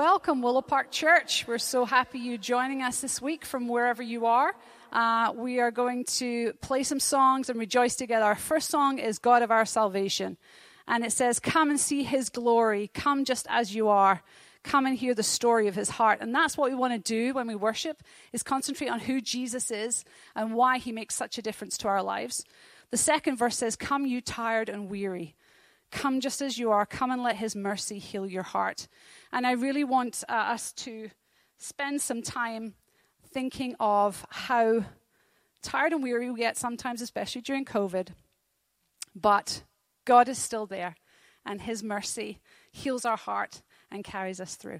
welcome, Willow Park Church. We're so happy you're joining us this week from wherever you are. We are going to play some songs and rejoice together. Our first song is God of Our Salvation. And it says, come and see his glory. Come just as you are. Come and hear the story of his heart. And that's what we want to do when we worship, is concentrate on who Jesus is and why he makes such a difference to our lives. The second verse says, come you tired and weary. Come just as you are. Come and let his mercy heal your heart. And I really want us to spend some time thinking of how tired and weary we get sometimes, especially during COVID. But God is still there, and his mercy heals our heart and carries us through.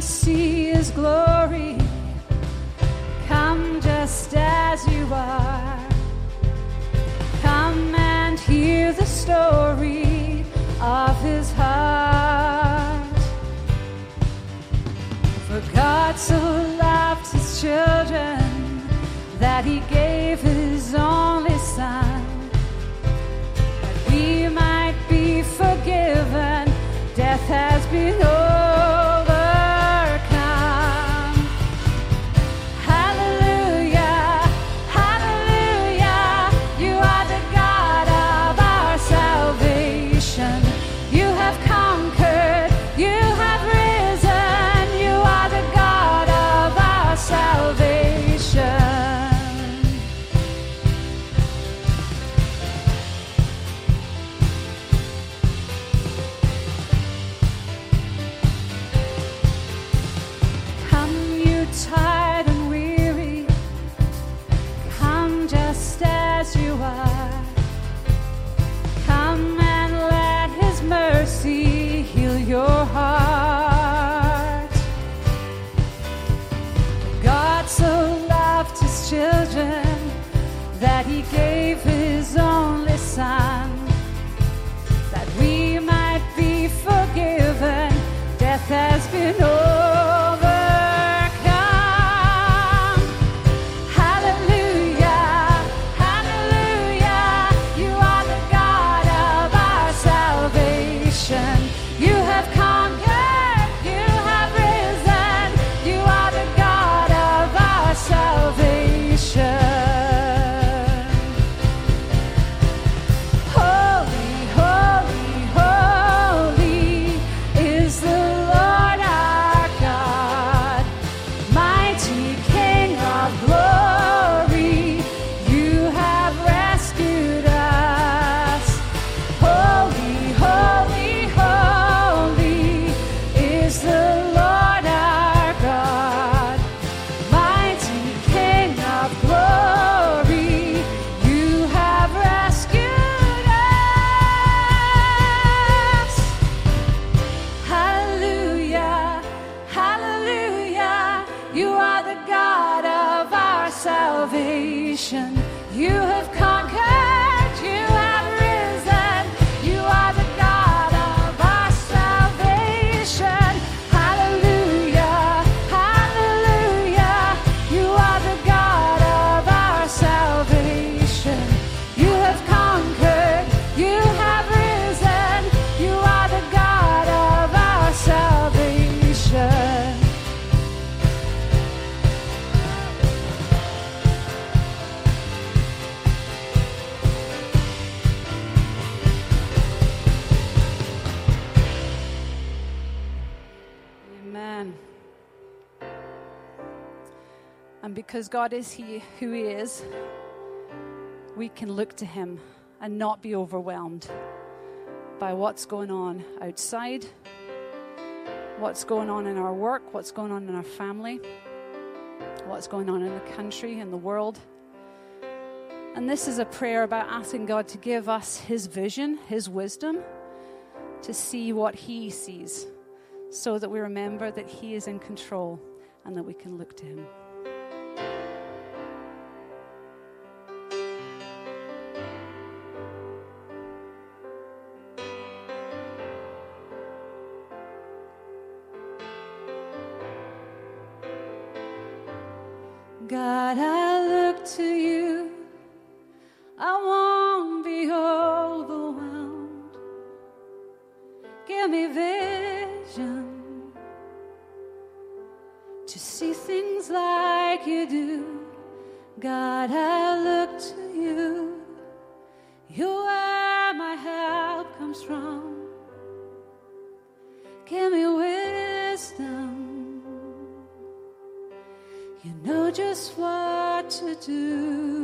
See his glory, come just as you are, come and hear the story of his heart. For God so loved his children that he gave his only son, that we might be forgiven, death has been overcome. Because God is who he is, we can look to him and not be overwhelmed by what's going on outside, what's going on in our work, what's going on in our family, what's going on in the country and the world. And this is a prayer about asking God to give us his vision, his wisdom, to see what he sees, so that we remember that he is in control and that we can look to him. God, I look to you. I won't be overwhelmed. Give me vision to see things like you do. God, I look to you. You're where my help comes from. Give me wisdom. You know just what to do.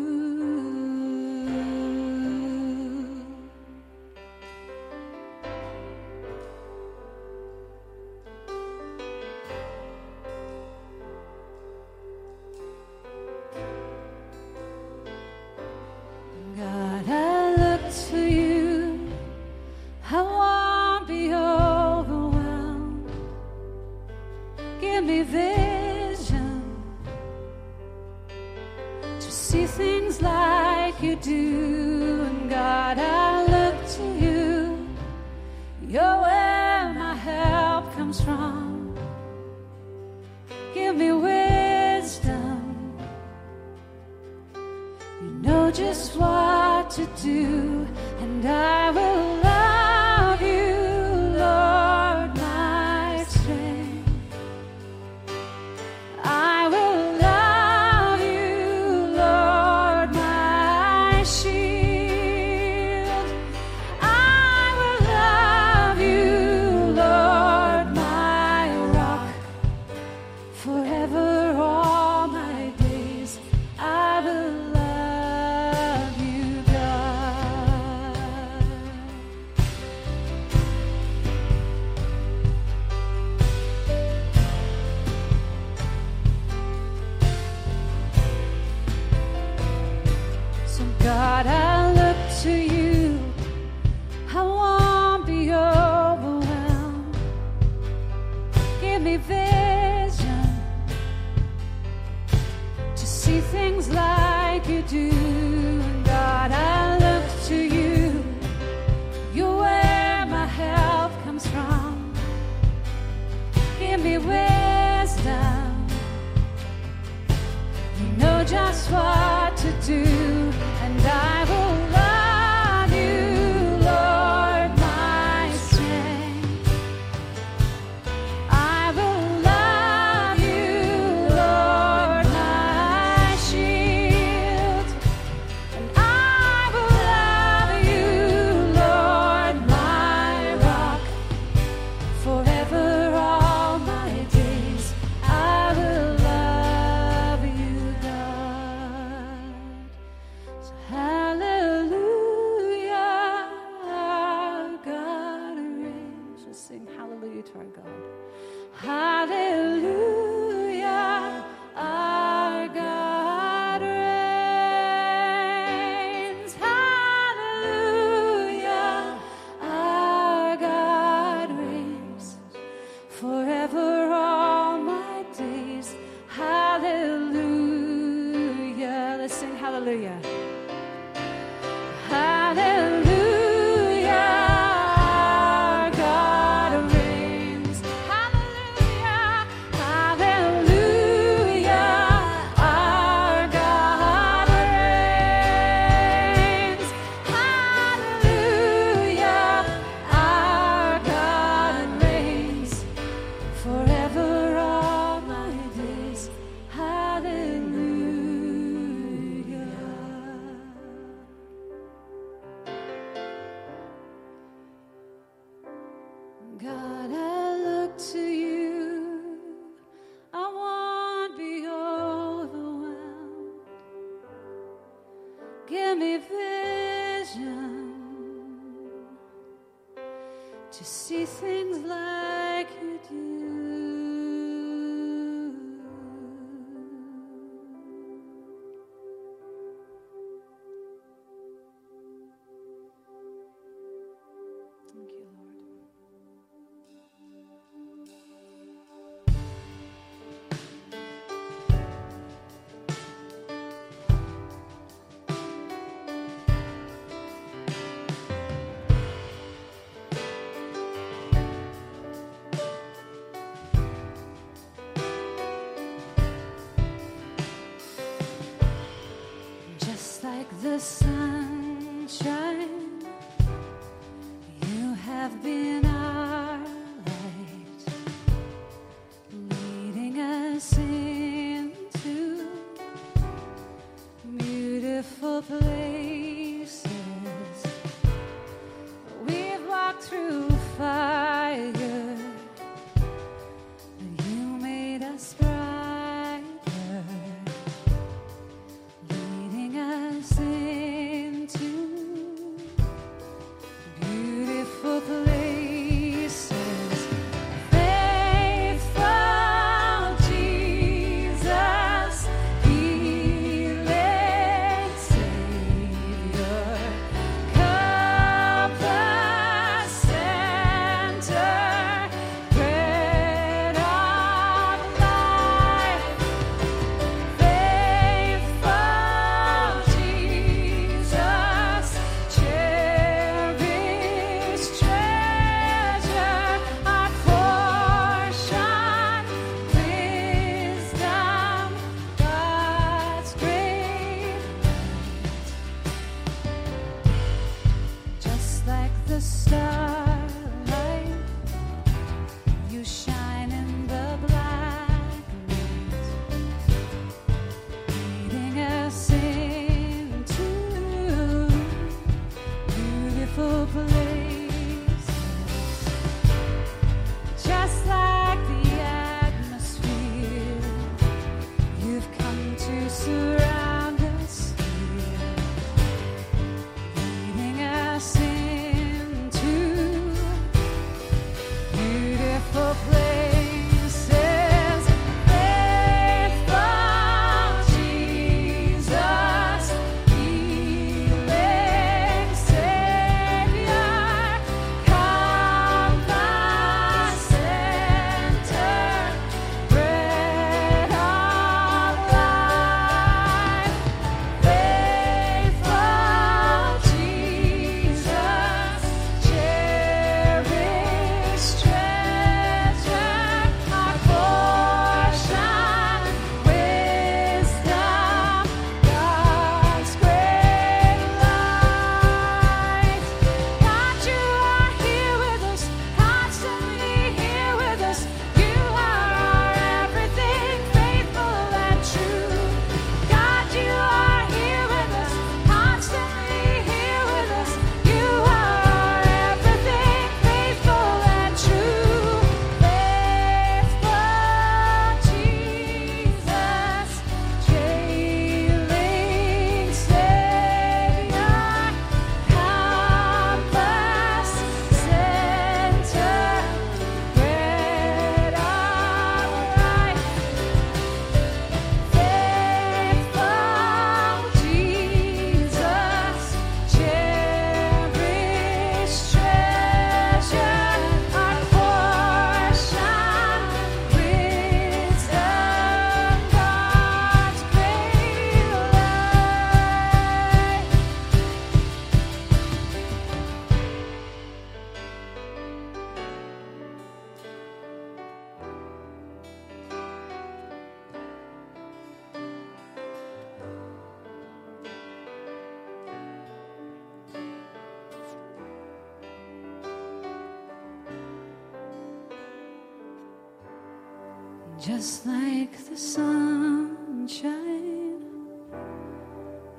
Just like the sunshine,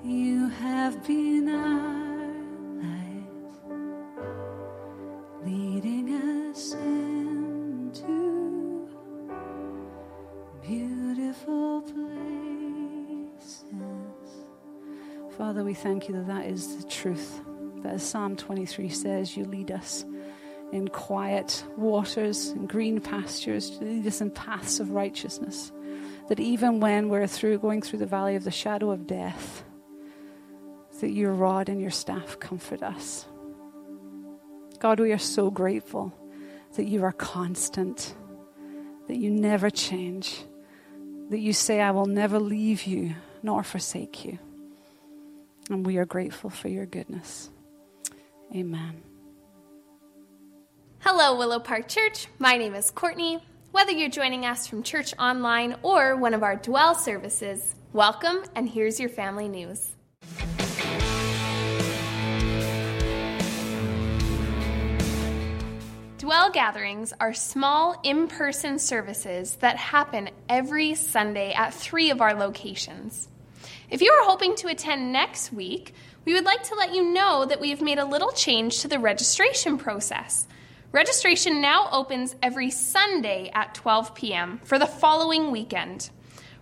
you have been our light, leading us into beautiful places. Father, we thank you that that is the truth. That as Psalm 23 says, you lead us in quiet waters and green pastures, to lead us in paths of righteousness. That even when we're going through the valley of the shadow of death, that your rod and your staff comfort us. God, we are so grateful that you are constant, that you never change, that you say, I will never leave you nor forsake you. And we are grateful for your goodness. Amen. Hello, Willow Park Church. My name is Courtney. Whether you're joining us from church online or one of our Dwell services, welcome, and here's your family news. Dwell gatherings are small in-person services that happen every Sunday at 3 of our locations. If you are hoping to attend next week, we would like to let you know that we have made a little change to the registration process. Registration now opens every Sunday at 12 p.m. for the following weekend.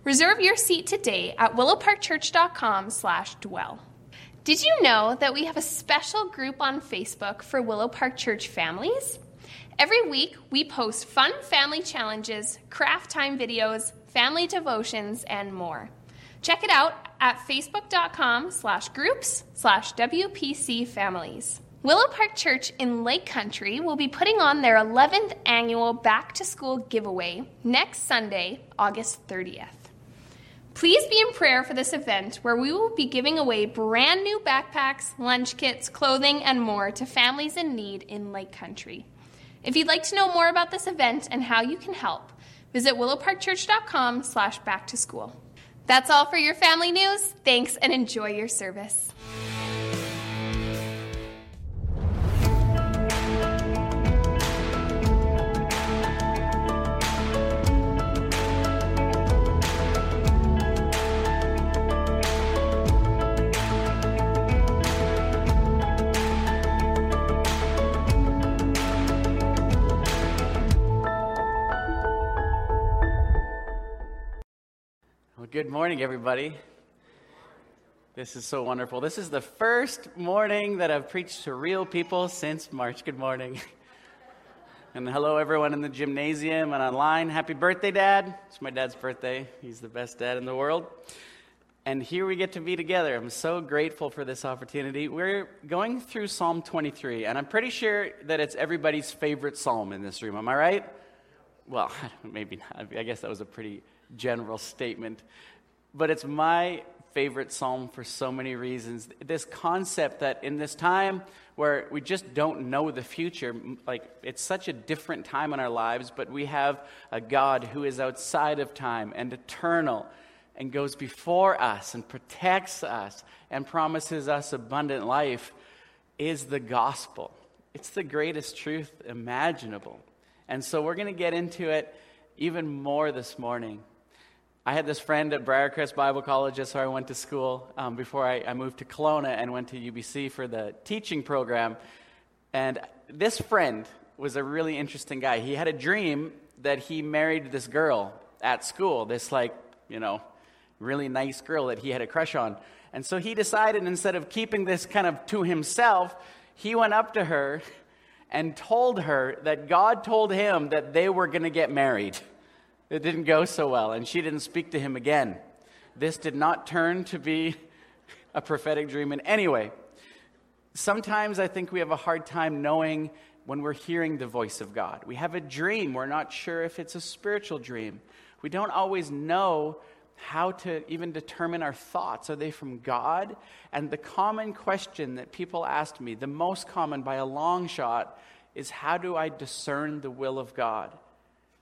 Reserve your seat today at willowparkchurch.com/dwell. Did you know that we have a special group on Facebook for Willow Park Church families? Every week, we post fun family challenges, craft time videos, family devotions, and more. Check it out at facebook.com/groups/WPC families. Willow Park Church in Lake Country will be putting on their 11th annual back-to-school giveaway next Sunday, August 30th. Please be in prayer for this event where we will be giving away brand new backpacks, lunch kits, clothing, and more to families in need in Lake Country. If you'd like to know more about this event and how you can help, visit willowparkchurch.com/back-to-school. That's all for your family news. Thanks and enjoy your service. Good morning, everybody. This is so wonderful. This is the first morning that I've preached to real people since March. Good morning. And hello, everyone in the gymnasium and online. Happy birthday, Dad. It's my dad's birthday. He's the best dad in the world. And here we get to be together. I'm so grateful for this opportunity. We're going through Psalm 23, and I'm pretty sure that it's everybody's favorite psalm in this room. Am I right? Well, maybe not. I guess that was a pretty general statement, but it's my favorite psalm for so many reasons. This concept that in this time where we just don't know the future, like it's such a different time in our lives, but we have a God who is outside of time and eternal and goes before us and protects us and promises us abundant life is the gospel. It's the greatest truth imaginable. And so we're going to get into it even more this morning. I had this friend at Briarcrest Bible College, that's where I went to school, before I moved to Kelowna and went to UBC for the teaching program. And this friend was a really interesting guy. He had a dream that he married this girl at school, this really nice girl that he had a crush on. And so he decided, instead of keeping this kind of to himself, he went up to her and told her that God told him that they were going to get married. It didn't go so well, and she didn't speak to him again. This did not turn to be a prophetic dream in any way. Sometimes I think we have a hard time knowing when we're hearing the voice of God. We have a dream. We're not sure if it's a spiritual dream. We don't always know how to even determine our thoughts. Are they from God? And the common question that people asked me, the most common by a long shot, is how do I discern the will of God?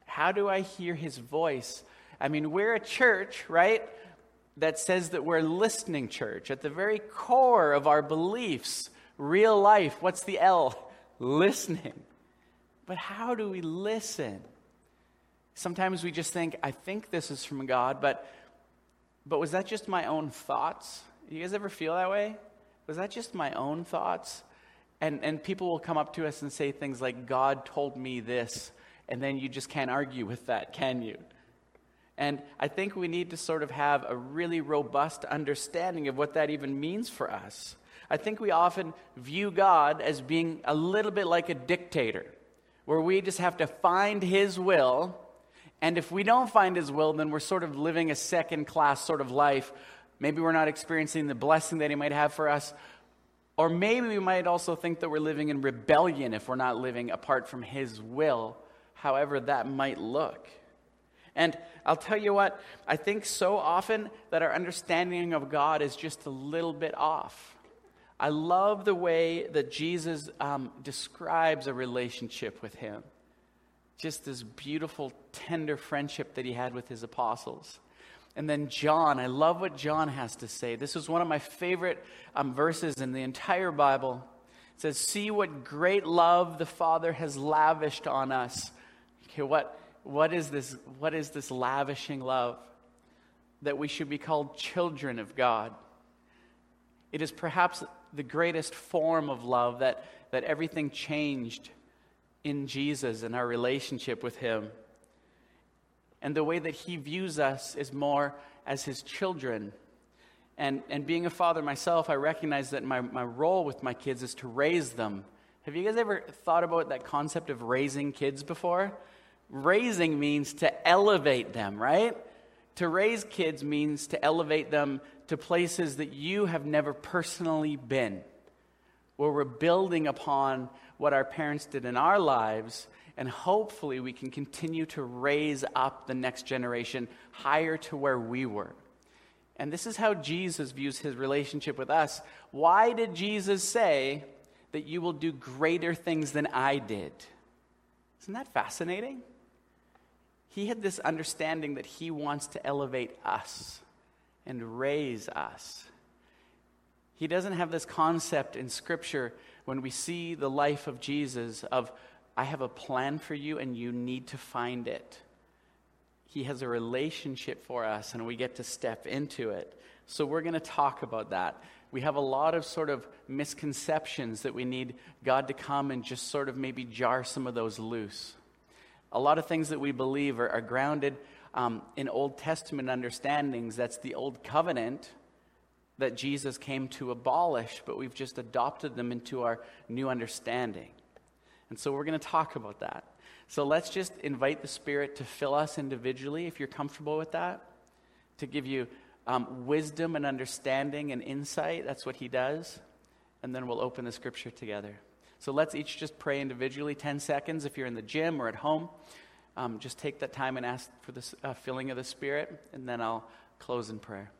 How do I hear his voice? I mean, we're a church, right, that says that we're a listening church. At the very core of our beliefs, real life, what's the L? Listening. But how do we listen? Sometimes we just think, I think this is from God, but was that just my own thoughts? You guys ever feel that way? Was that just my own thoughts? And people will come up to us and say things like, God told me this. And then you just can't argue with that, can you? And I think we need to sort of have a really robust understanding of what that even means for us. I think we often view God as being a little bit like a dictator, where we just have to find his will, and if we don't find his will, then we're sort of living a second-class sort of life. Maybe we're not experiencing the blessing that he might have for us, or maybe we might also think that we're living in rebellion if we're not living apart from his will, however that might look. And I'll tell you what, I think so often that our understanding of God is just a little bit off. I love the way that Jesus describes a relationship with him. Just this beautiful, tender friendship that he had with his apostles. And then John, I love what John has to say. This is one of my favorite verses in the entire Bible. It says, see what great love the Father has lavished on us. Okay, what is this? What is this lavishing love? That we should be called children of God. It is perhaps the greatest form of love that everything changed in Jesus and our relationship with him. And the way that he views us is more as his children. And being a father myself, I recognize that my role with my kids is to raise them. Have you guys ever thought about that concept of raising kids before? Raising means to elevate them, right? To raise kids means to elevate them to places that you have never personally been, where we're building upon what our parents did in our lives, and hopefully we can continue to raise up the next generation higher to where we were. And this is how Jesus views his relationship with us. Why did Jesus say that you will do greater things than I did? Isn't that fascinating? He had this understanding that he wants to elevate us and raise us. He doesn't have this concept in Scripture when we see the life of Jesus of, I have a plan for you and you need to find it. He has a relationship for us and we get to step into it. So we're going to talk about that. We have a lot of sort of misconceptions that we need God to come and just sort of maybe jar some of those loose. A lot of things that we believe are grounded in Old Testament understandings. That's the Old Covenant that Jesus came to abolish, but we've just adopted them into our new understanding. And so we're going to talk about that. So let's just invite the Spirit to fill us individually, if you're comfortable with that, to give you wisdom and understanding and insight. That's what he does. And then we'll open the Scripture together. So let's each just pray individually, 10 seconds. If you're in the gym or at home, just take that time and ask for the filling of the Spirit, and then I'll close in prayer.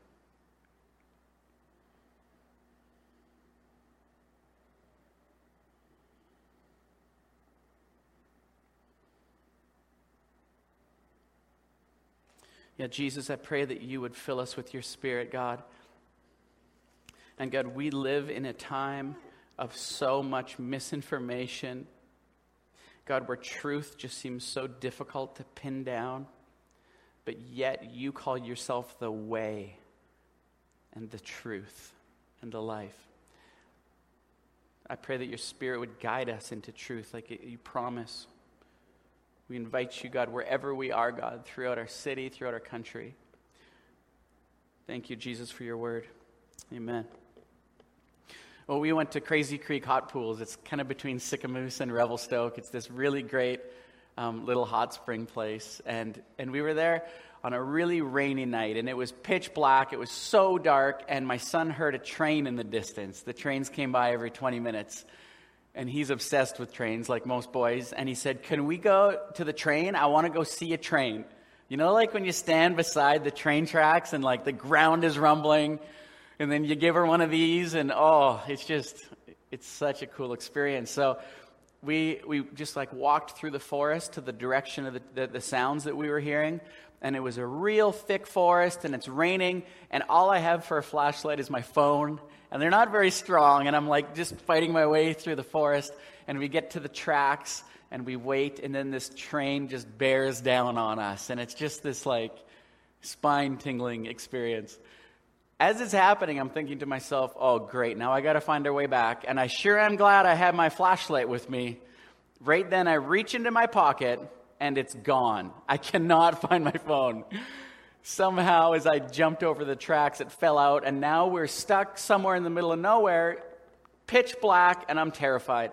Yeah, Jesus, I pray that you would fill us with your Spirit, God. And God, we live in a time of so much misinformation, God, where truth just seems so difficult to pin down. But yet you call yourself the way and the truth and the life. I pray that your Spirit would guide us into truth like you promise. We invite you, God, wherever we are, God, throughout our city, throughout our country. Thank you, Jesus, for your word. Amen. Well, we went to Crazy Creek Hot Pools. It's kind of between Sicamous and Revelstoke. It's this really great little hot spring place. And we were there on a really rainy night, and it was pitch black. It was so dark, and my son heard a train in the distance. The trains came by every 20 minutes. And he's obsessed with trains, like most boys. And he said, can we go to the train? I want to go see a train. You know, like when you stand beside the train tracks and like the ground is rumbling. And then you give her one of these and oh, it's such a cool experience. So we just like walked through the forest to the direction of the sounds that we were hearing. And it was a real thick forest and it's raining. And all I have for a flashlight is my phone. And they're not very strong, and I'm like just fighting my way through the forest, and we get to the tracks, and we wait, and then this train just bears down on us, and it's just this like spine-tingling experience. As it's happening, I'm thinking to myself, oh great, now I gotta find our way back, and I sure am glad I had my flashlight with me. Right then I reach into my pocket, and it's gone. I cannot find my phone. Somehow, as I jumped over the tracks, it fell out, and now we're stuck somewhere in the middle of nowhere, pitch black, and I'm terrified.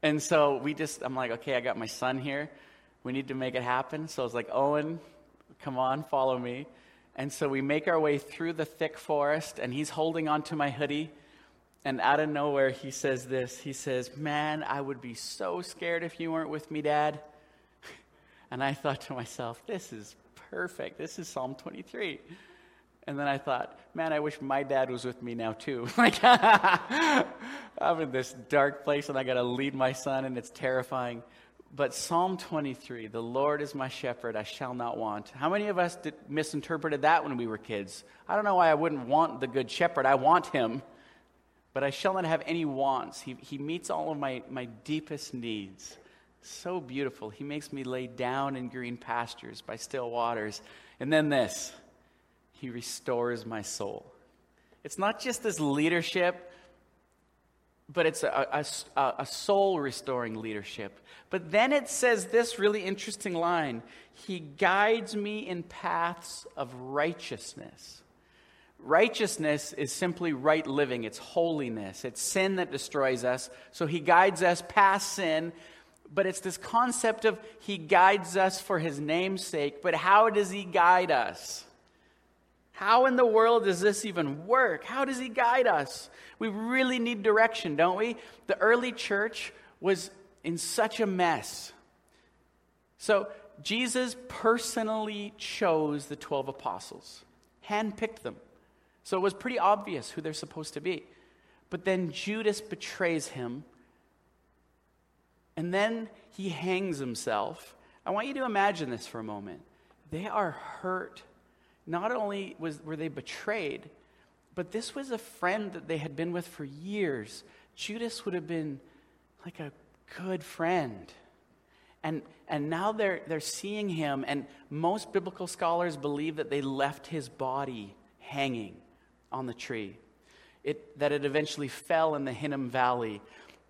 And so I'm like, okay, I got my son here. We need to make it happen. So I was like, Owen, come on, follow me. And so we make our way through the thick forest, and he's holding onto my hoodie. And out of nowhere, he says this. He says, man, I would be so scared if you weren't with me, Dad. And I thought to myself, this is perfect. This is Psalm 23. And then I thought, man, I wish my dad was with me now too. Like, I'm in this dark place and I got to lead my son and it's terrifying. But Psalm 23, the Lord is my shepherd, I shall not want. How many of us misinterpreted that when we were kids? I don't know why I wouldn't want the good shepherd. I want him, but I shall not have any wants. He meets all of my deepest needs. So beautiful. He makes me lay down in green pastures by still waters. And then this, he restores my soul. It's not just this leadership, but it's a soul-restoring leadership. But then it says this really interesting line, he guides me in paths of righteousness. Righteousness is simply right living. It's holiness. It's sin that destroys us. So he guides us past sin. But it's this concept of he guides us for his name's sake. But how does he guide us? How in the world does this even work? How does he guide us? We really need direction, don't we? The early church was in such a mess. So Jesus personally chose the 12 apostles, handpicked them. So it was pretty obvious who they're supposed to be. But then Judas betrays him. And then he hangs himself. I want you to imagine this for a moment. They are hurt. Not only were they betrayed, but this was a friend that they had been with for years. Judas would have been like a good friend. And now they're seeing him. And most biblical scholars believe that they left his body hanging on the tree, that it eventually fell in the Hinnom Valley,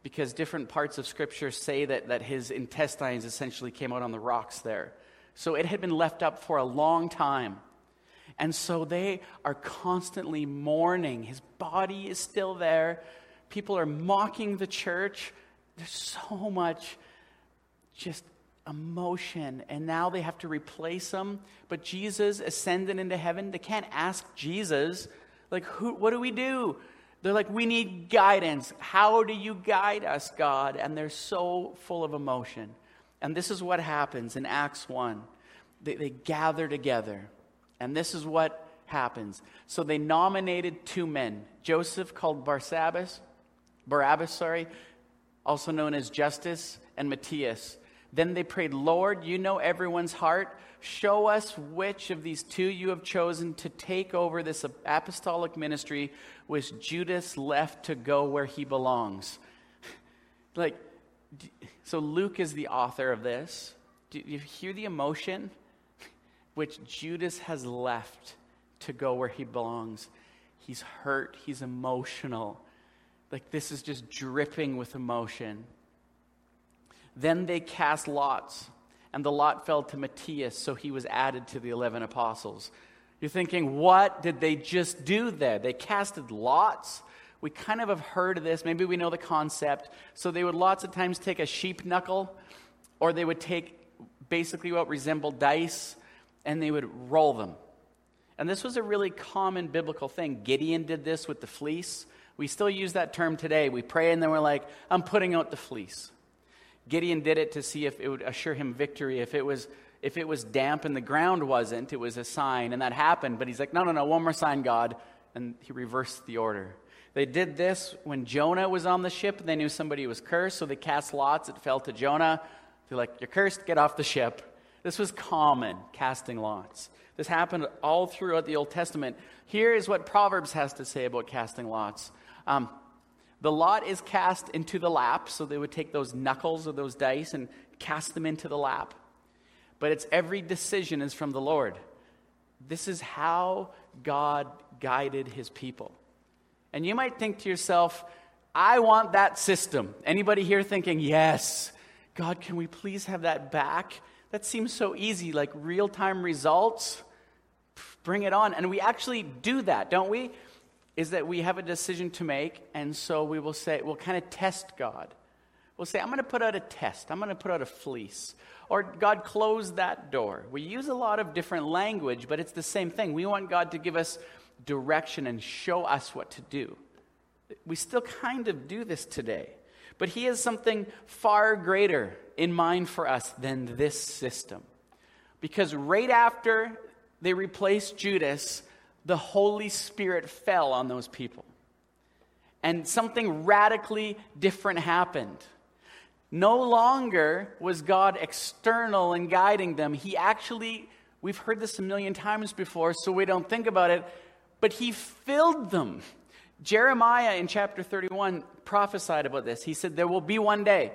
because different parts of Scripture say that his intestines essentially came out on the rocks there. So it had been left up for a long time. And so they are constantly mourning. His body is still there. People are mocking the church. There's so much just emotion, and now they have to replace him. But Jesus ascended into heaven. They can't ask Jesus, like, what do we do? They're like, we need guidance. How do you guide us, God? And they're so full of emotion. And this is what happens in Acts 1. They gather together, and this is what happens. So they nominated two men, Joseph, called Barabbas, also known as Justus, and Matthias. Then they prayed, Lord, you know everyone's heart. Show us which of these two you have chosen to take over this apostolic ministry, which Judas left to go where he belongs. So Luke is the author of this. Do you hear the emotion? Which Judas has left to go where he belongs. He's hurt. He's emotional. This is just dripping with emotion. Then they cast lots, and the lot fell to Matthias, so he was added to the 11 apostles. You're thinking, what did they just do there? They casted lots? We kind of have heard of this. Maybe we know the concept. So they would lots of times take a sheep knuckle, or they would take basically what resembled dice, and they would roll them. And this was a really common biblical thing. Gideon did this with the fleece. We still use that term today. We pray, and then we're like, I'm putting out the fleece. Gideon did it to see if it would assure him victory. If it was damp and the ground wasn't, it was a sign. And that happened. But he's like, no, one more sign, God. And he reversed the order. They did this when Jonah was on the ship. They knew somebody was cursed, so they cast lots. It fell to Jonah. They're like, you're cursed, get off the ship. This was common, casting lots. This happened all throughout the Old Testament. Here is what Proverbs has to say about casting lots. The lot is cast into the lap, so they would take those knuckles or those dice and cast them into the lap. But it's every decision is from the Lord. This is how God guided his people. And you might think to yourself, I want that system. Anybody here thinking, yes, God, can we please have that back? That seems so easy, like real-time results. Bring it on. And we actually do that, don't we? Is that we have a decision to make, and so we will say, we'll kind of test God. We'll say, I'm going to put out a test. I'm going to put out a fleece. Or God, close that door. We use a lot of different language, but it's the same thing. We want God to give us direction and show us what to do. We still kind of do this today. But he has something far greater in mind for us than this system. Because right after they replaced Judas, the Holy Spirit fell on those people. And something radically different happened. No longer was God external and guiding them. He actually, we've heard this a million times before, so we don't think about it, but he filled them. Jeremiah in chapter 31 prophesied about this. He said, there will be one day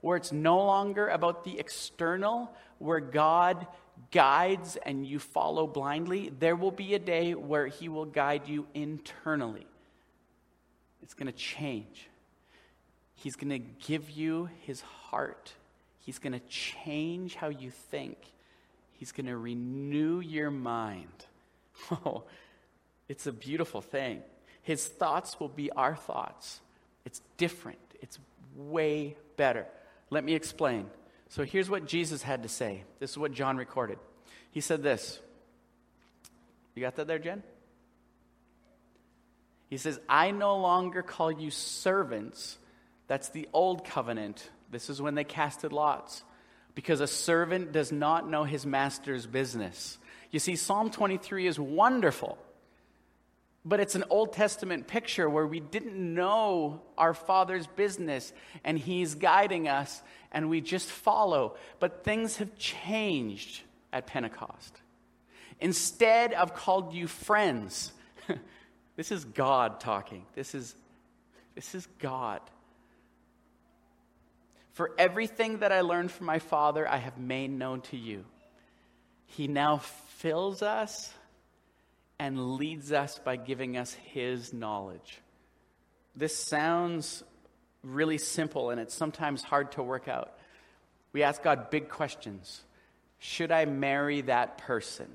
where it's no longer about the external, where God guides and you follow blindly. There will be a day where he will guide you internally. It's going to change. He's going to give you his heart. He's going to change how you think. He's going to renew your mind. Oh, it's a beautiful thing. His thoughts will be our thoughts. It's different. It's way better. Let me explain. So here's what Jesus had to say. This is what John recorded. He said this. You got that there, Jen? He says, I no longer call you servants. That's the old covenant. This is when they casted lots. Because a servant does not know his master's business. You see, Psalm 23 is wonderful. But it's an Old Testament picture where we didn't know our Father's business, and he's guiding us, and we just follow. But things have changed at Pentecost. Instead, I've called you friends. This is God talking. This is God. For everything that I learned from my Father, I have made known to you. He now fills us and leads us by giving us his knowledge. This sounds really simple, and it's sometimes hard to work out. We ask God big questions. Should I marry that person?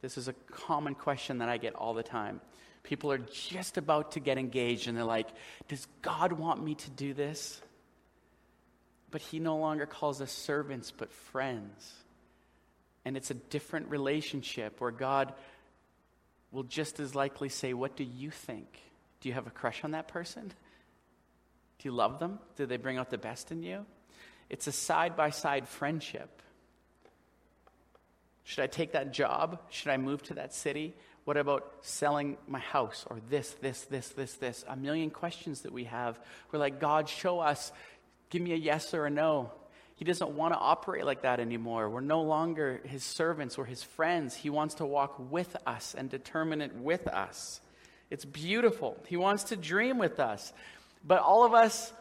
This is a common question that I get all the time. People are just about to get engaged, and they're like, does God want me to do this? But he no longer calls us servants, but friends. And it's a different relationship where God will just as likely say, what do you think? Do you have a crush on that person? Do you love them? Do they bring out the best in you? It's a side-by-side friendship. Should I take that job? Should I move to that city? What about selling my house or this? A million questions that we have. We're like, God, show us. Give me a yes or a no. He doesn't want to operate like that anymore. We're no longer his servants. We're his friends. He wants to walk with us and determine it with us. It's beautiful. He wants to dream with us. But all of us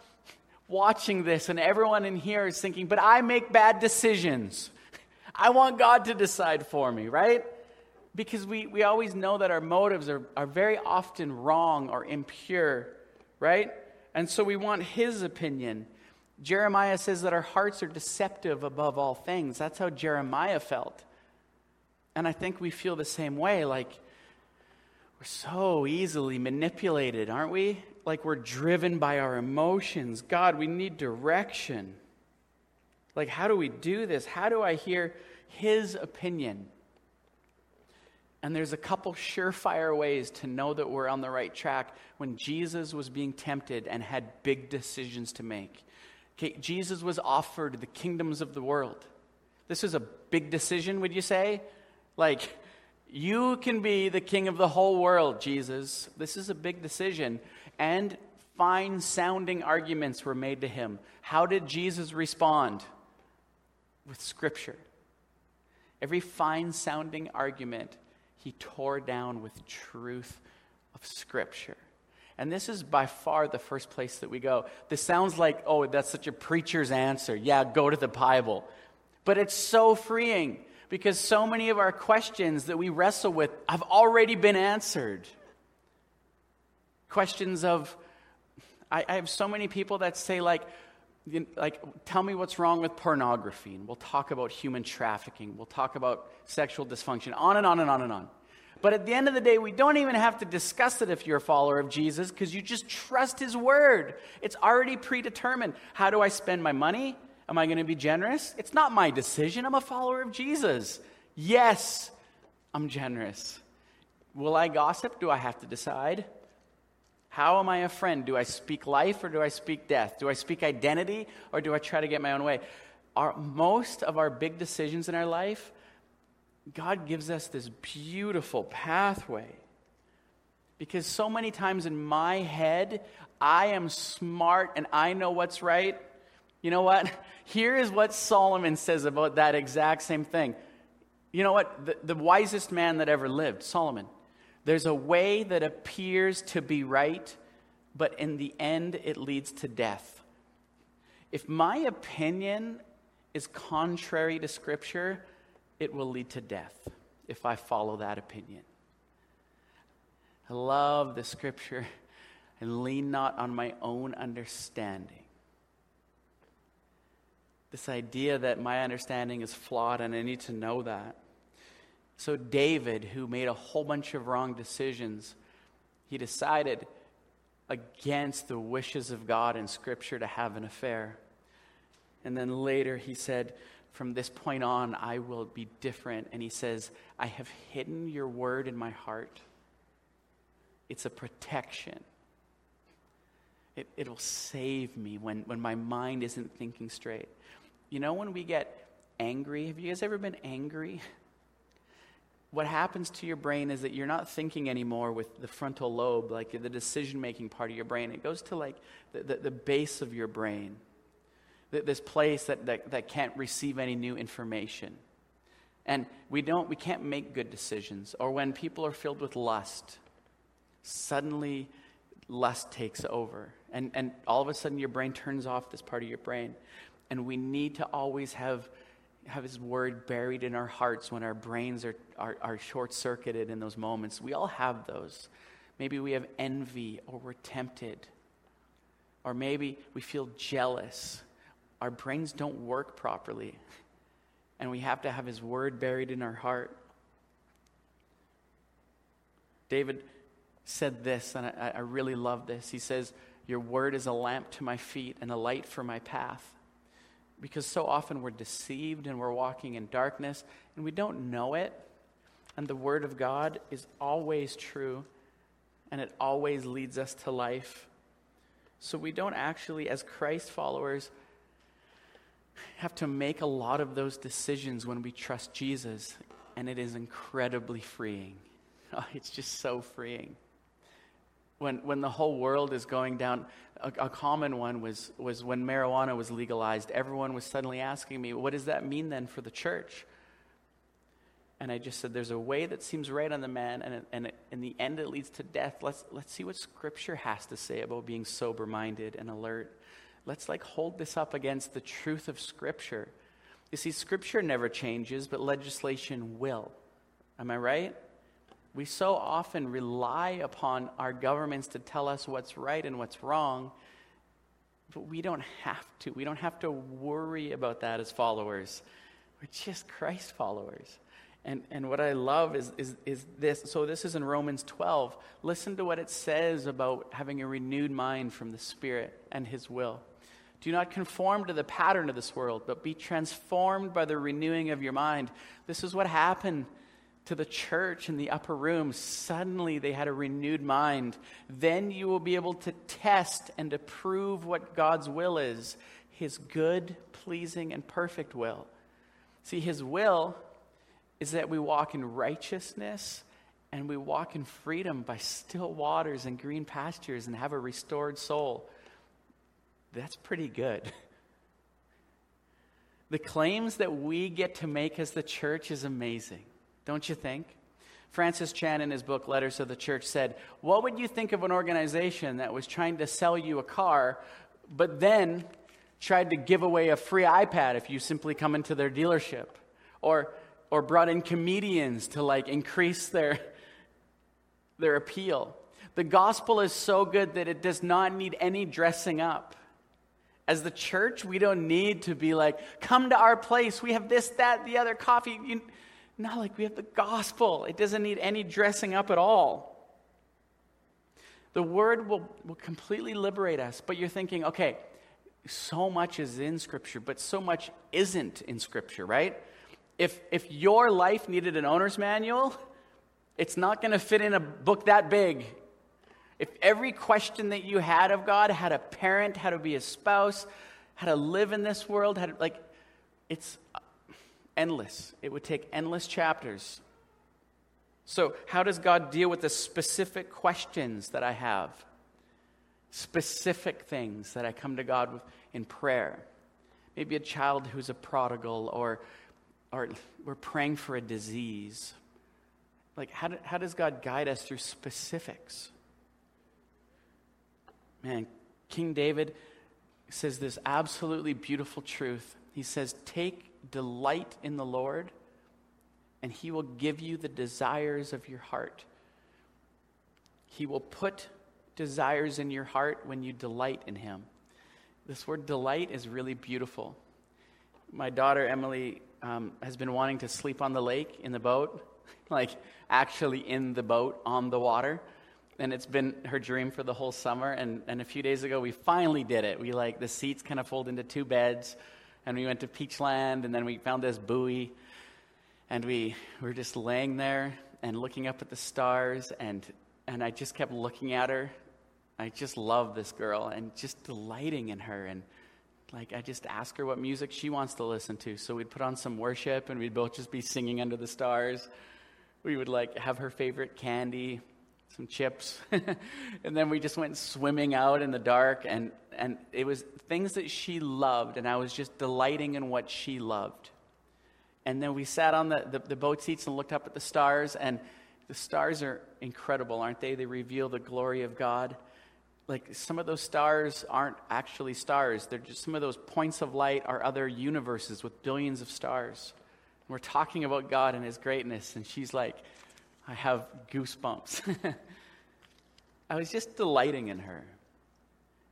watching this and everyone in here is thinking, but I make bad decisions. I want God to decide for me, right? Because we always know that our motives are very often wrong or impure, right? And so we want his opinion. Jeremiah says that our hearts are deceptive above all things. That's how Jeremiah felt. And I think we feel the same way. Like, we're so easily manipulated, aren't we? Like, we're driven by our emotions. God, we need direction. Like, how do we do this? How do I hear his opinion? And there's a couple surefire ways to know that we're on the right track when Jesus was being tempted and had big decisions to make. Okay, Jesus was offered the kingdoms of the world. This is a big decision, would you say? Like, you can be the king of the whole world, Jesus. This is a big decision. And fine-sounding arguments were made to him. How did Jesus respond? With Scripture. Every fine-sounding argument he tore down with truth of Scripture. And this is by far the first place that we go. This sounds like, oh, that's such a preacher's answer. Yeah, go to the Bible. But it's so freeing because so many of our questions that we wrestle with have already been answered. Questions of, I have so many people that say like, tell me what's wrong with pornography. And we'll talk about human trafficking. We'll talk about sexual dysfunction, on and on and on and on. But at the end of the day, we don't even have to discuss it if you're a follower of Jesus because you just trust his word. It's already predetermined. How do I spend my money? Am I going to be generous? It's not my decision. I'm a follower of Jesus. Yes, I'm generous. Will I gossip? Do I have to decide? How am I a friend? Do I speak life or do I speak death? Do I speak identity or do I try to get my own way? Most of our big decisions in our life, God gives us this beautiful pathway because so many times in my head, I am smart and I know what's right. You know what? Here is what Solomon says about that exact same thing. You know what? The wisest man that ever lived, Solomon. There's a way that appears to be right, but in the end, it leads to death. If my opinion is contrary to Scripture, it will lead to death if I follow that opinion. I love the Scripture. And lean not on my own understanding. this idea that my understanding is flawed and I need to know that. So David, who made a whole bunch of wrong decisions, he decided against the wishes of God in Scripture to have an affair. And then later he said, from this point on, I will be different. And he says, I have hidden your word in my heart. It's a protection. It'll save me when my mind isn't thinking straight. You know, when we get angry, have you guys ever been angry? What happens to your brain is that you're not thinking anymore with the frontal lobe, like the decision-making part of your brain. It goes to like the base of your brain, this place that can't receive any new information. And we can't make good decisions. Or when people are filled with lust, suddenly lust takes over. And all of a sudden your brain turns off this part of your brain. And we need to always have his word buried in our hearts when our brains are short-circuited in those moments. We all have those. Maybe we have envy or we're tempted. Or maybe we feel jealous. Our brains don't work properly. And we have to have his word buried in our heart. David said this, and I really love this. He says, your word is a lamp to my feet and a light for my path. Because so often we're deceived and we're walking in darkness and we don't know it. And the word of God is always true and it always leads us to life. So we don't actually, as Christ followers, have to make a lot of those decisions when we trust Jesus. And it is incredibly freeing. Oh, it's just so freeing. When the whole world is going down, a common one was when marijuana was legalized. Everyone was suddenly asking me, what does that mean then for the church? And I just said, there's a way that seems right on the man, and in the end it leads to death. Let's see what Scripture has to say about being sober-minded and alert. Let's hold this up against the truth of Scripture. You see, Scripture never changes, but legislation will. Am I right? We so often rely upon our governments to tell us what's right and what's wrong, but we don't have to. We don't have to worry about that as followers. We're just Christ followers. And what I love is this. So this is in Romans 12. Listen to what it says about having a renewed mind from the Spirit and His will. Do not conform to the pattern of this world, but be transformed by the renewing of your mind. This is what happened to the church in the upper room. Suddenly they had a renewed mind. Then you will be able to test and approve what God's will is, His good, pleasing, and perfect will. See, His will is that we walk in righteousness and we walk in freedom by still waters and green pastures and have a restored soul. That's pretty good. The claims that we get to make as the church is amazing. Don't you think? Francis Chan in his book, Letters of the Church, said, what would you think of an organization that was trying to sell you a car, but then tried to give away a free iPad if you simply come into their dealership? Or brought in comedians to increase their appeal. The gospel is so good that it does not need any dressing up. As the church, we don't need to be come to our place, we have this, that, the other, coffee. Not we have the gospel. It doesn't need any dressing up at all. The word will completely liberate us. But you're thinking, okay, so much is in Scripture, but so much isn't in Scripture, right? If your life needed an owner's manual, it's not going to fit in a book that big. If every question that you had of God, how to parent, how to be a spouse, how to live in this world, how to, it's endless. It would take endless chapters. So how does God deal with the specific questions that I have? Specific things that I come to God with in prayer. Maybe a child who's a prodigal, or we're praying for a disease. How does God guide us through specifics? Man, King David says this absolutely beautiful truth. He says, take delight in the Lord, and He will give you the desires of your heart. He will put desires in your heart when you delight in Him. This word delight is really beautiful. my daughter Emily has been wanting to sleep on the lake in the boat, like actually in the boat on the water. And it's been her dream for the whole summer. And a few days ago, we finally did it. We like the seats kind of fold into two beds, and we went to Peachland, and then we found this buoy, and we were just laying there and looking up at the stars, and I just kept looking at her. I just love this girl and just delighting in her. And like, I just ask her what music she wants to listen to. So we'd put on some worship, and we'd both just be singing under the stars. We would like have her favorite candy, some chips. And then we just went swimming out in the dark, and it was things that she loved, and I was just delighting in what she loved. And then we sat on the boat seats and looked up at the stars, and the stars are incredible, aren't they? They reveal the glory of God. Like, some of those stars aren't actually stars. They're just, some of those points of light are other universes with billions of stars. And we're talking about God and his greatness, and she's like, I have goosebumps. I was just delighting in her.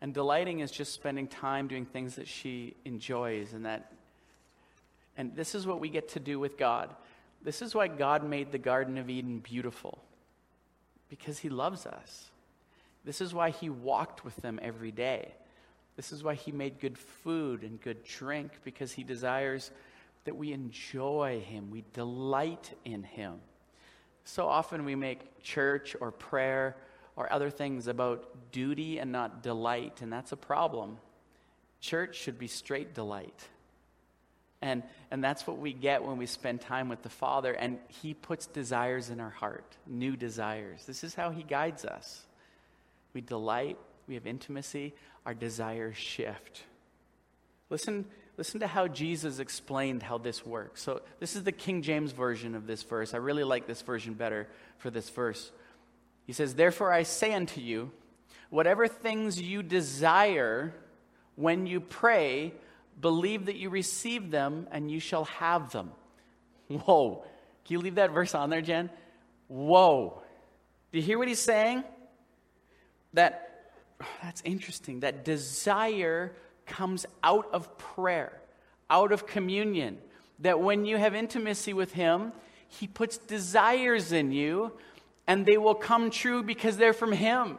And delighting is just spending time doing things that she enjoys. And this is what we get to do with God. This is why God made the Garden of Eden beautiful, because he loves us. This is why he walked with them every day. This is why he made good food and good drink, because he desires that we enjoy him, we delight in him. So often we make church or prayer or other things about duty and not delight, and that's a problem. Church should be straight delight. And that's what we get when we spend time with the Father, and he puts desires in our heart, new desires. This is how he guides us. We delight, we have intimacy, our desires shift. Listen to how Jesus explained how this works. So this is the King James version of this verse. I really like this version better for this verse. He says, "Therefore I say unto you, whatever things you desire when you pray, believe that you receive them and you shall have them." Whoa. Can you leave that verse on there, Jen? Whoa. Do you hear what he's saying? That's interesting. That desire comes out of prayer, out of communion, that when you have intimacy with him, he puts desires in you, and they will come true because they're from him.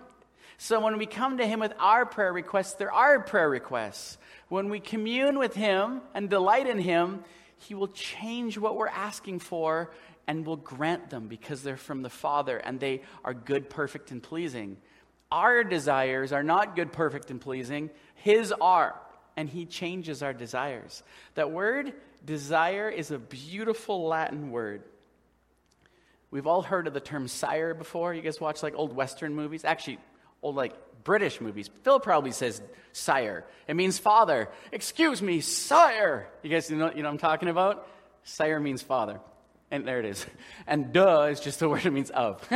So when we come to him with our prayer requests, there are prayer requests. When we commune with him and delight in him, he will change what we're asking for and will grant them, because they're from the Father and they are good, perfect, and pleasing. Our desires are not good, perfect, and pleasing. His are, and he changes our desires. That word, desire, is a beautiful Latin word. We've all heard of the term sire before. You guys watch like old Western movies? Actually, old like British movies. Phil probably says sire. It means father. Excuse me, sire. You guys you know what I'm talking about? Sire means father. And there it is. And duh is just a word that means of.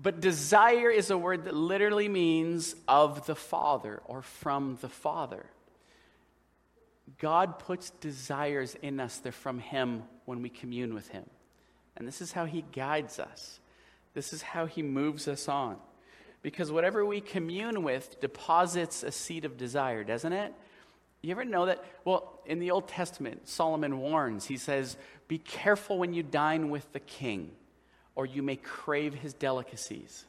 But desire is a word that literally means of the Father or from the Father. God puts desires in us. They're from him when we commune with him. And this is how he guides us. This is how he moves us on. Because whatever we commune with deposits a seed of desire, doesn't it? You ever know that? Well, in the Old Testament, Solomon warns. He says, "Be careful when you dine with the king, or you may crave his delicacies,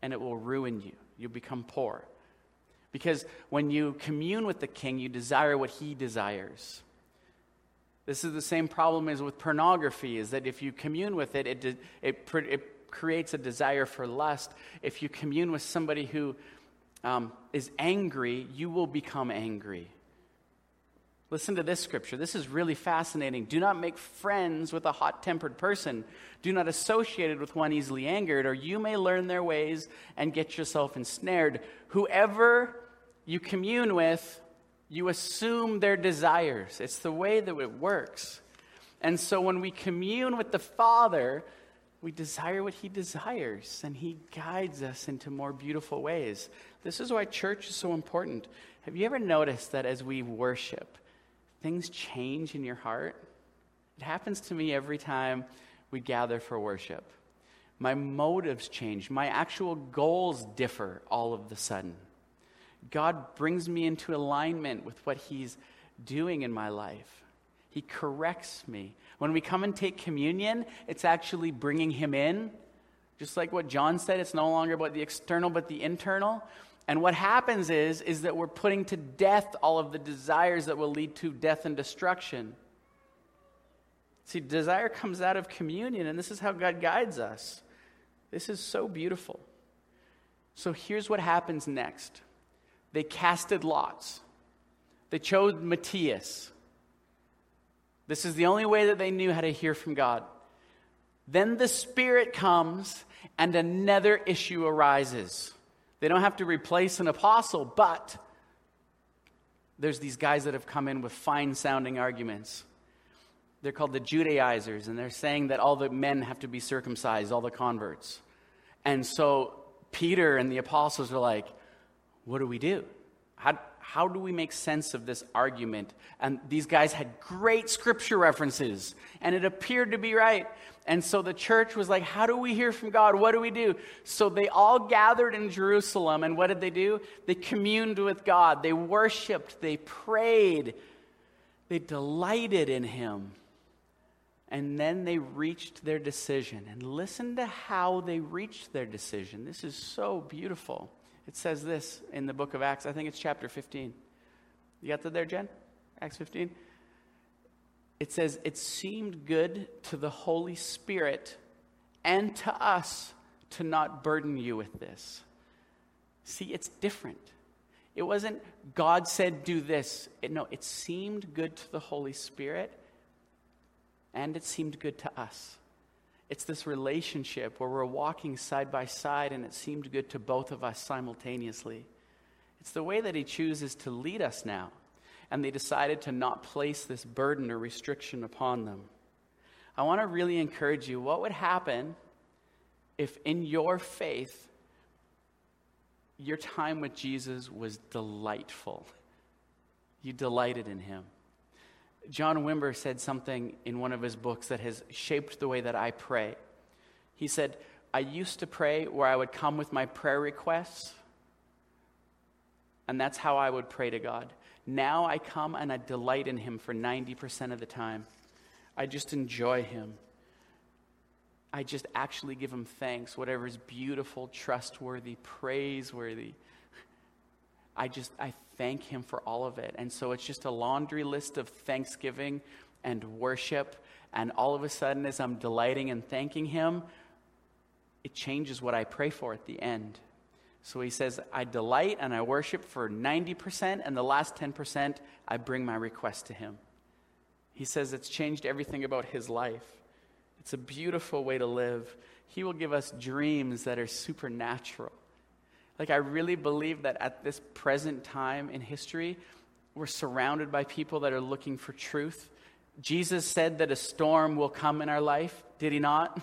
and it will ruin you. You'll become poor." Because when you commune with the king, you desire what he desires. This is the same problem as with pornography, is that if you commune with it, it creates a desire for lust. If you commune with somebody who is angry, you will become angry. Listen to this scripture. This is really fascinating. "Do not make friends with a hot-tempered person. Do not associate with one easily angered, or you may learn their ways and get yourself ensnared." Whoever you commune with, you assume their desires. It's the way that it works. And so when we commune with the Father, we desire what he desires, and he guides us into more beautiful ways. This is why church is so important. Have you ever noticed that as we worship, things change in your heart? It happens to me every time we gather for worship. My motives change. My actual goals differ all of a sudden. God brings me into alignment with what he's doing in my life. He corrects me. When we come and take communion, it's actually bringing him in. Just like what John said, it's no longer about the external, but the internal. And what happens is that we're putting to death all of the desires that will lead to death and destruction. See, desire comes out of communion, and this is how God guides us. This is so beautiful. So here's what happens next. They casted lots. They chose Matthias. This is the only way that they knew how to hear from God. Then the Spirit comes and another issue arises. They don't have to replace an apostle, but there's these guys that have come in with fine-sounding arguments. They're called the Judaizers, and they're saying that all the men have to be circumcised, all the converts. And so Peter and the apostles are like, what do we do? How do we make sense of this argument? And these guys had great scripture references, and it appeared to be right. And so the church was like, how do we hear from God? What do we do? So they all gathered in Jerusalem, and what did they do? They communed with God. They worshiped. They prayed. They delighted in him. And then they reached their decision. And listen to how they reached their decision. This is so beautiful. It says this in the book of Acts. I think it's chapter 15. You got that there, Jen? Acts 15? It says, it seemed good to the Holy Spirit and to us to not burden you with this. See, it's different. It wasn't God said do this. It seemed good to the Holy Spirit and it seemed good to us. It's this relationship where we're walking side by side and it seemed good to both of us simultaneously. It's the way that he chooses to lead us now. And they decided to not place this burden or restriction upon them. I want to really encourage you, what would happen if in your faith, your time with Jesus was delightful? You delighted in him. John Wimber said something in one of his books that has shaped the way that I pray. He said, I used to pray where I would come with my prayer requests, and that's how I would pray to God. Now I come and I delight in him for 90% of the time. I just enjoy him. I just actually give him thanks, whatever is beautiful, trustworthy, praiseworthy. I thank him for all of it. And so it's just a laundry list of thanksgiving and worship. And all of a sudden, as I'm delighting and thanking him, it changes what I pray for at the end. So he says, I delight and I worship for 90%, and the last 10%, I bring my request to him. He says it's changed everything about his life. It's a beautiful way to live. He will give us dreams that are supernatural. Like, I really believe that at this present time in history, we're surrounded by people that are looking for truth. Jesus said that a storm will come in our life, did he not?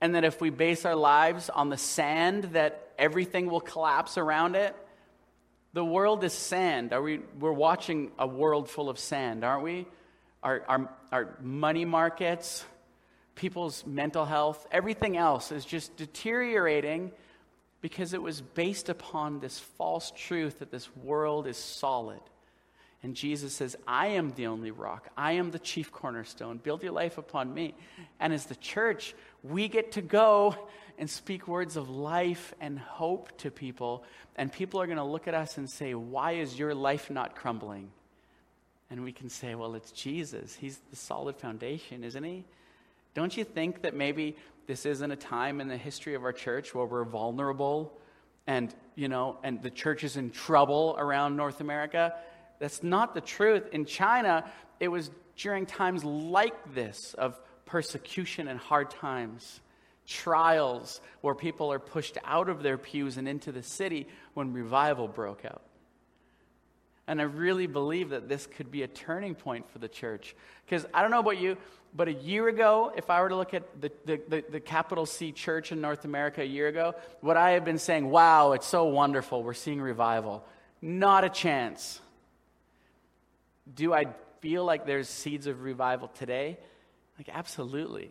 And that if we base our lives on the sand, that everything will collapse around it. The world is sand. We're watching a world full of sand, aren't we? Our money markets, people's mental health, everything else is just deteriorating. Because it was based upon this false truth that this world is solid. And Jesus says, I am the only rock. I am the chief cornerstone. Build your life upon me. And as the church, we get to go and speak words of life and hope to people. And people are going to look at us and say, why is your life not crumbling? And we can say, well, it's Jesus. He's the solid foundation, isn't he? Don't you think that maybe this isn't a time in the history of our church where we're vulnerable and, and the church is in trouble around North America? That's not the truth. In China, it was during times like this of persecution and hard times, trials where people are pushed out of their pews and into the city when revival broke out. And I really believe that this could be a turning point for the church. Because I don't know about you, but a year ago, if I were to look at the capital C church in North America a year ago, would I have been saying, wow, it's so wonderful, we're seeing revival? Not a chance. Do I feel like there's seeds of revival today? Like, absolutely.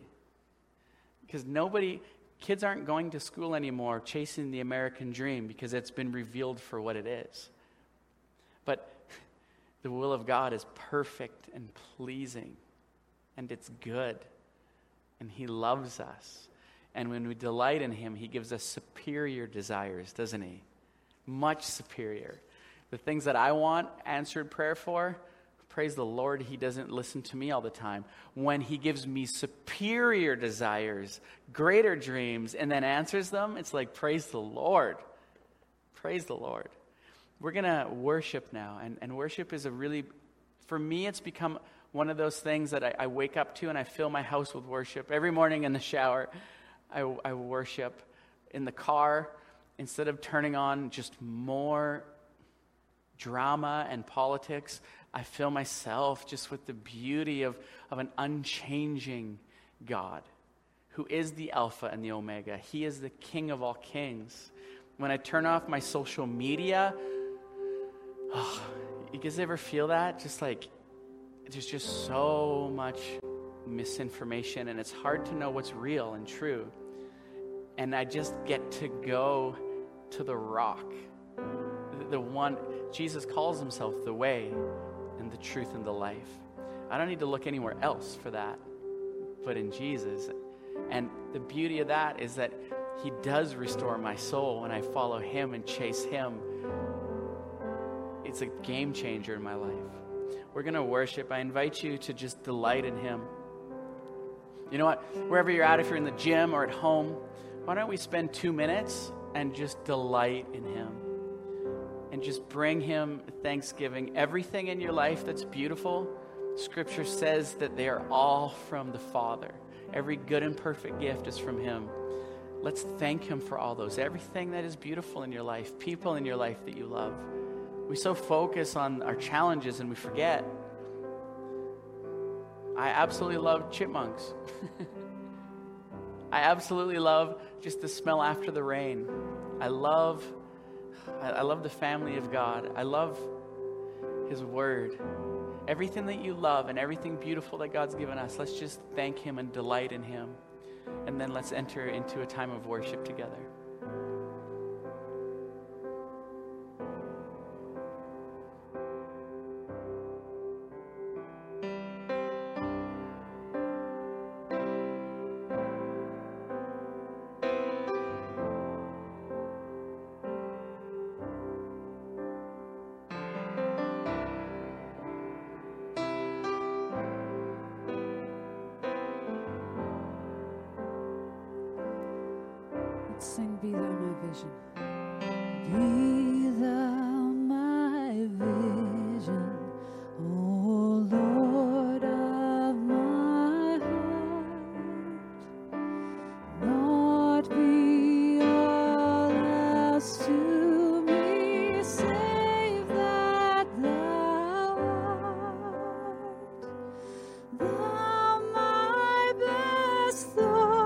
Because kids aren't going to school anymore chasing the American dream because it's been revealed for what it is. But The will of God is perfect and pleasing, and it's good, and he loves us. And when we delight in him, he gives us superior desires, doesn't he? Much superior. The things that I want answered prayer for, praise the Lord, he doesn't listen to me all the time. When he gives me superior desires, greater dreams, and then answers them, it's like, praise the Lord. Praise the Lord. We're going to worship now. And worship is a really, for me, it's become one of those things that I wake up to and I fill my house with worship. Every morning in the shower, I worship. In the car, instead of turning on just more drama and politics, I fill myself just with the beauty of an unchanging God who is the Alpha and the Omega. He is the King of all kings. When I turn off my social media, you guys ever feel that? Just like, there's just so much misinformation and it's hard to know what's real and true. And I just get to go to the rock, the one, Jesus calls himself the way and the truth and the life. I don't need to look anywhere else for that, but in Jesus. And the beauty of that is that he does restore my soul when I follow him and chase him. It's a game changer in my life. We're going to worship. I invite you to just delight in him. You know what? Wherever you're at, if you're in the gym or at home, why don't we spend 2 minutes and just delight in him? And just bring him thanksgiving. Everything in your life that's beautiful, Scripture says that they are all from the Father. Every good and perfect gift is from him. Let's thank him for all those. Everything that is beautiful in your life, people in your life that you love. We so focus on our challenges and we forget. I absolutely love chipmunks. I absolutely love just the smell after the rain. I love the family of God. I love his word. Everything that you love and everything beautiful that God's given us, let's just thank him and delight in him. And then let's enter into a time of worship together. Sing, be thou my vision. Be thou my vision, O Lord of my heart. Not be all else to me, save that thou art. Thou my best thought.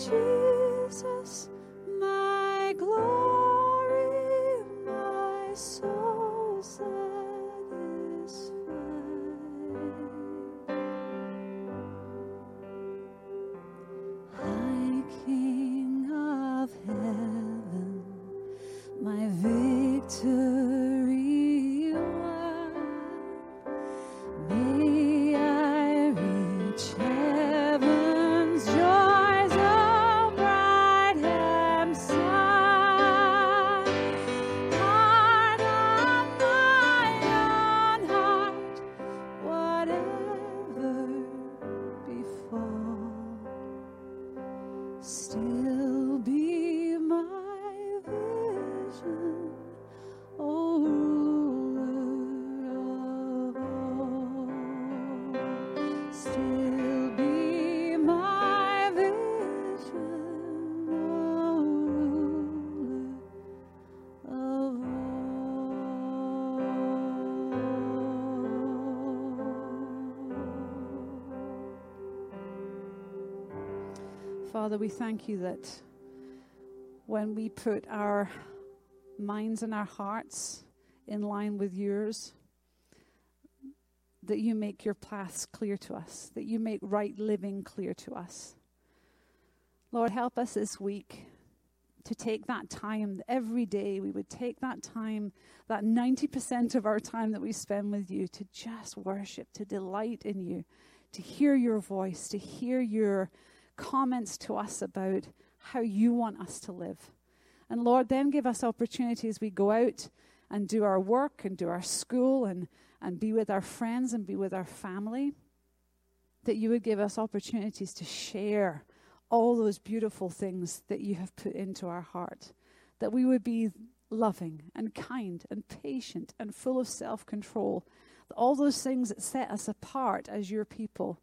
Jesus, my glory, my soul satisfied. High King of heaven, my victory won. May I reach heaven's joy. Father, we thank you that when we put our minds and our hearts in line with yours, that you make your paths clear to us, that you make right living clear to us. Lord, help us this week to take that time every day. We would take that time, that 90% of our time that we spend with you, to just worship, to delight in you, to hear your voice, to hear your comments to us about how you want us to live. And Lord, then give us opportunities. We go out and do our work and do our school and be with our friends and be with our family, that you would give us opportunities to share all those beautiful things that you have put into our heart, that we would be loving and kind and patient and full of self-control, all those things that set us apart as your people,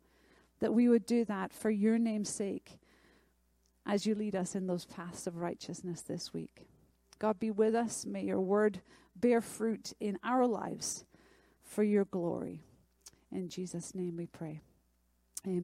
that we would do that for your name's sake as you lead us in those paths of righteousness this week. God, be with us. May your word bear fruit in our lives for your glory. In Jesus' name we pray. Amen.